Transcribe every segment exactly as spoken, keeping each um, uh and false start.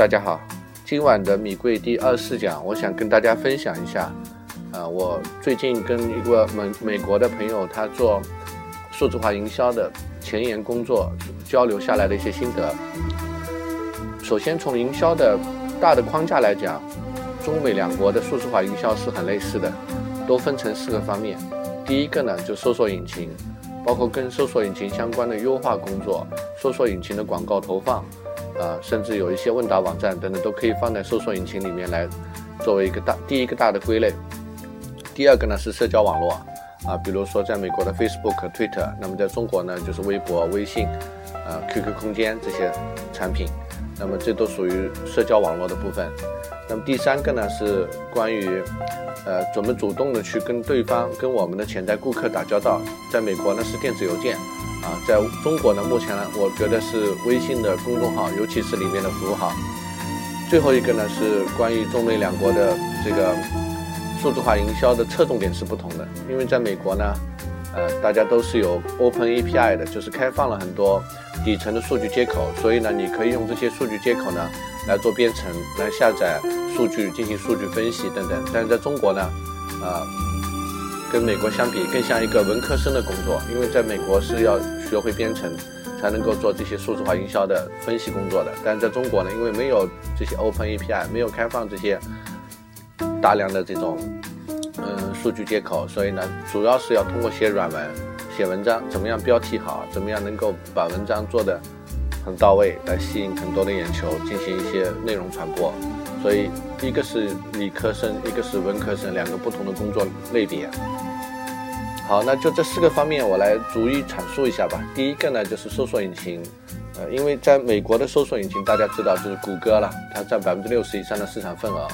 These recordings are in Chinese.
大家好，今晚的米贵第二十讲，我想跟大家分享一下，呃，我最近跟一个美美国的朋友，他做数字化营销的前沿工作交流下来的一些心得。首先从营销的大的框架来讲，中美两国的数字化营销是很类似的，都分成四个方面。第一个呢，就搜索引擎，包括跟搜索引擎相关的优化工作，搜索引擎的广告投放，呃，甚至有一些问答网站等等，都可以放在搜索引擎里面来作为一个大第一个大的归类。第二个呢是社交网络，啊，比如说在美国的 Facebook、Twitter， 那么在中国呢就是微博、微信、呃 Q Q 空间这些产品，那么这都属于社交网络的部分。那么第三个呢是关于呃，怎么主动的去跟对方跟我们的潜在顾客打交道。在美国呢是电子邮件，啊，在中国呢目前呢我觉得是微信的公众号，尤其是里面的服务号。最后一个呢是关于中美两国的这个数字化营销的侧重点是不同的，因为在美国呢呃，大家都是有 Open A P I 的，就是开放了很多底层的数据接口，所以呢你可以用这些数据接口呢来做编程，来下载数据，进行数据分析等等。但是在中国呢，呃，跟美国相比更像一个文科生的工作，因为在美国是要学会编程才能够做这些数字化营销的分析工作的。但是在中国呢，因为没有这些 Open A P I， 没有开放这些大量的这种嗯数据接口，所以呢，主要是要通过写软文、写文章，怎么样标题好，怎么样能够把文章做得很到位，来吸引很多的眼球，进行一些内容传播。所以一个是理科生，一个是文科生，两个不同的工作类别。好，那就这四个方面我来逐一阐述一下吧。第一个呢就是搜索引擎，呃，因为在美国的搜索引擎大家知道就是谷歌了，它占 百分之六十 以上的市场份额，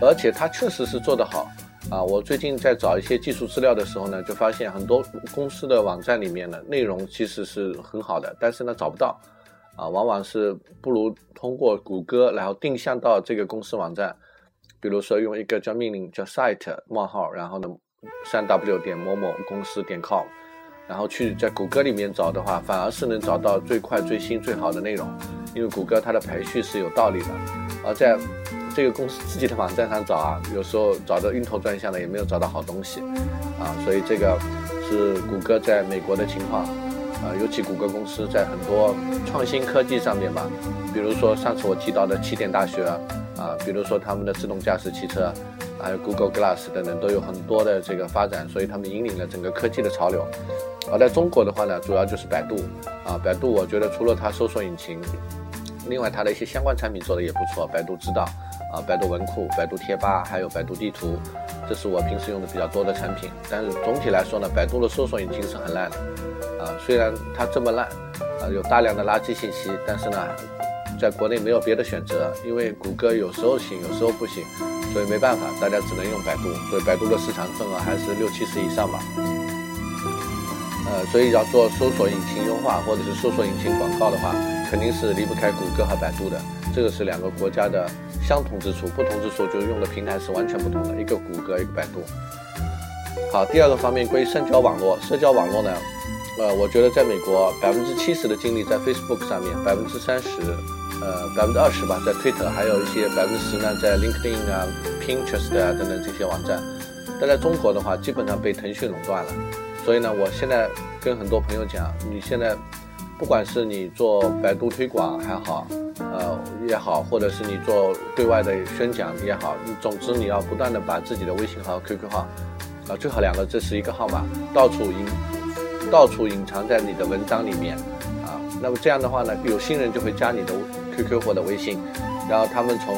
而且它确实是做得好啊。我最近在找一些技术资料的时候呢，就发现很多公司的网站里面呢内容其实是很好的，但是呢找不到啊，往往是不如通过谷歌然后定向到这个公司网站，比如说用一个叫命令叫 site 冒号然后呢 三 w 点某某公司 点 com， 然后去在谷歌里面找的话，反而是能找到最快最新最好的内容，因为谷歌它的排序是有道理的。而在这个公司自己的网站上找啊，有时候找的晕头转向的，也没有找到好东西啊，所以这个是谷歌在美国的情况。呃，尤其谷歌公司在很多创新科技上面吧，比如说上次我提到的起点大学啊、呃，比如说他们的自动驾驶汽车，还有 Google Glass 等等，都有很多的这个发展，所以他们引领了整个科技的潮流。而在中国的话呢，主要就是百度啊、呃，百度我觉得除了它搜索引擎，另外它的一些相关产品做的也不错，百度知道啊、呃，百度文库、百度贴吧，还有百度地图，这是我平时用的比较多的产品。但是总体来说呢，百度的搜索引擎是很烂的。啊，虽然它这么烂，啊，有大量的垃圾信息，但是呢，在国内没有别的选择，因为谷歌有时候行，有时候不行，所以没办法，大家只能用百度。所以百度的市场份额还是六七十以上吧。呃，所以要做搜索引擎优化或者是搜索引擎广告的话，肯定是离不开谷歌和百度的。这个是两个国家的相同之处，不同之处就用的平台是完全不同的，一个谷歌，一个百度。好，第二个方面关于社交网络，社交网络呢？呃，我觉得在美国 百分之七十 的精力在 Facebook 上面， 百分之三十 呃 百分之二十 吧在 Twitter， 还有一些 百分之十 呢在 LinkedIn 啊 Pinterest 啊等等这些网站。但在中国的话基本上被腾讯垄断了，所以呢我现在跟很多朋友讲，你现在不管是你做百度推广还好呃也好，或者是你做对外的宣讲也好，总之你要不断的把自己的微信号 Q Q 号啊、呃、最好两个这是一个号码到处赢到处隐藏在你的文章里面啊，那么这样的话呢，有新人就会加你的 Q Q 或者微信，然后他们从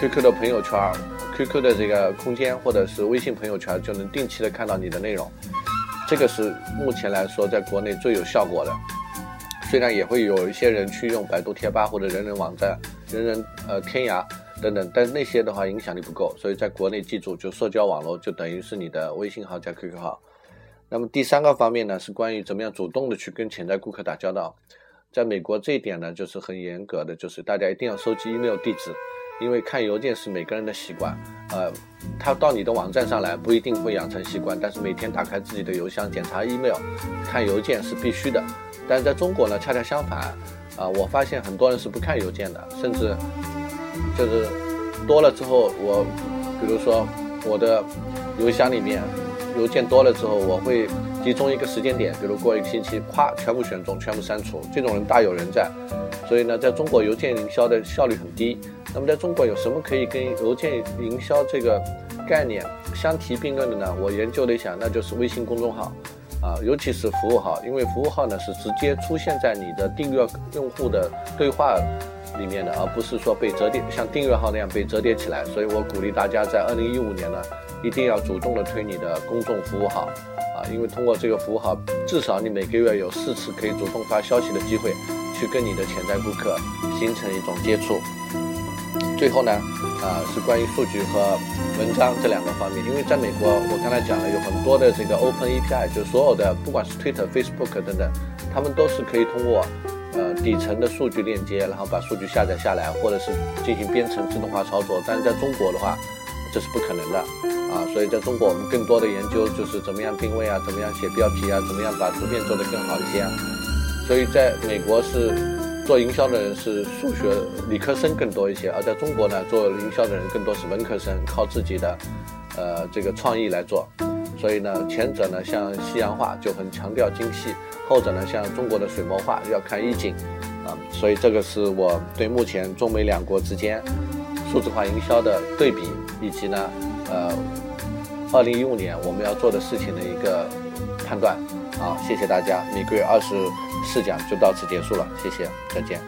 Q Q 的朋友圈、Q Q 的这个空间或者是微信朋友圈就能定期的看到你的内容。这个是目前来说在国内最有效果的，虽然也会有一些人去用百度贴吧或者人人网站、人人呃天涯等等，但那些的话影响力不够，所以在国内记住，就社交网络就等于是你的微信号加 Q Q 号。那么第三个方面呢，是关于怎么样主动的去跟潜在顾客打交道。在美国这一点呢，就是很严格的，就是大家一定要收集 email 地址，因为看邮件是每个人的习惯，呃，他到你的网站上来不一定会养成习惯，但是每天打开自己的邮箱检查 email， 看邮件是必须的。但是在中国呢，恰恰相反，啊、呃，我发现很多人是不看邮件的，甚至就是多了之后，我比如说我的邮箱里面邮件多了之后，我会集中一个时间点，比如过一个星期，啪，全部选中，全部删除，这种人大有人在。所以呢，在中国邮件营销的效率很低。那么在中国有什么可以跟邮件营销这个概念相提并论的呢？我研究了一下，那就是微信公众号啊、呃，尤其是服务号，因为服务号呢是直接出现在你的订阅用户的对话里面的，而不是说被折叠，像订阅号那样被折叠起来。所以我鼓励大家在二零一五年呢，一定要主动的推你的公众服务号啊，因为通过这个服务号，至少你每个月有四次可以主动发消息的机会，去跟你的潜在顾客形成一种接触。最后呢，啊、呃，是关于数据和文章这两个方面，因为在美国，我刚才讲了有很多的这个 Open A P I， 就是所有的不管是 Twitter、Facebook 等等，他们都是可以通过呃底层的数据链接，然后把数据下载下来，或者是进行编程自动化操作。但是在中国的话，这是不可能的啊，所以在中国我们更多的研究就是怎么样定位啊，怎么样写标题啊，怎么样把图片做得更好一些啊。所以在美国是。做营销的人是数学理科生更多一些，而在中国呢，做营销的人更多是文科生，靠自己的呃这个创意来做。所以呢，前者呢像西洋画就很强调精细，后者呢像中国的水墨画要看意境啊、呃。所以这个是我对目前中美两国之间数字化营销的对比，以及呢呃二零一五年我们要做的事情的一个判断。好，谢谢大家，每个月二十四讲就到此结束了，谢谢，再见。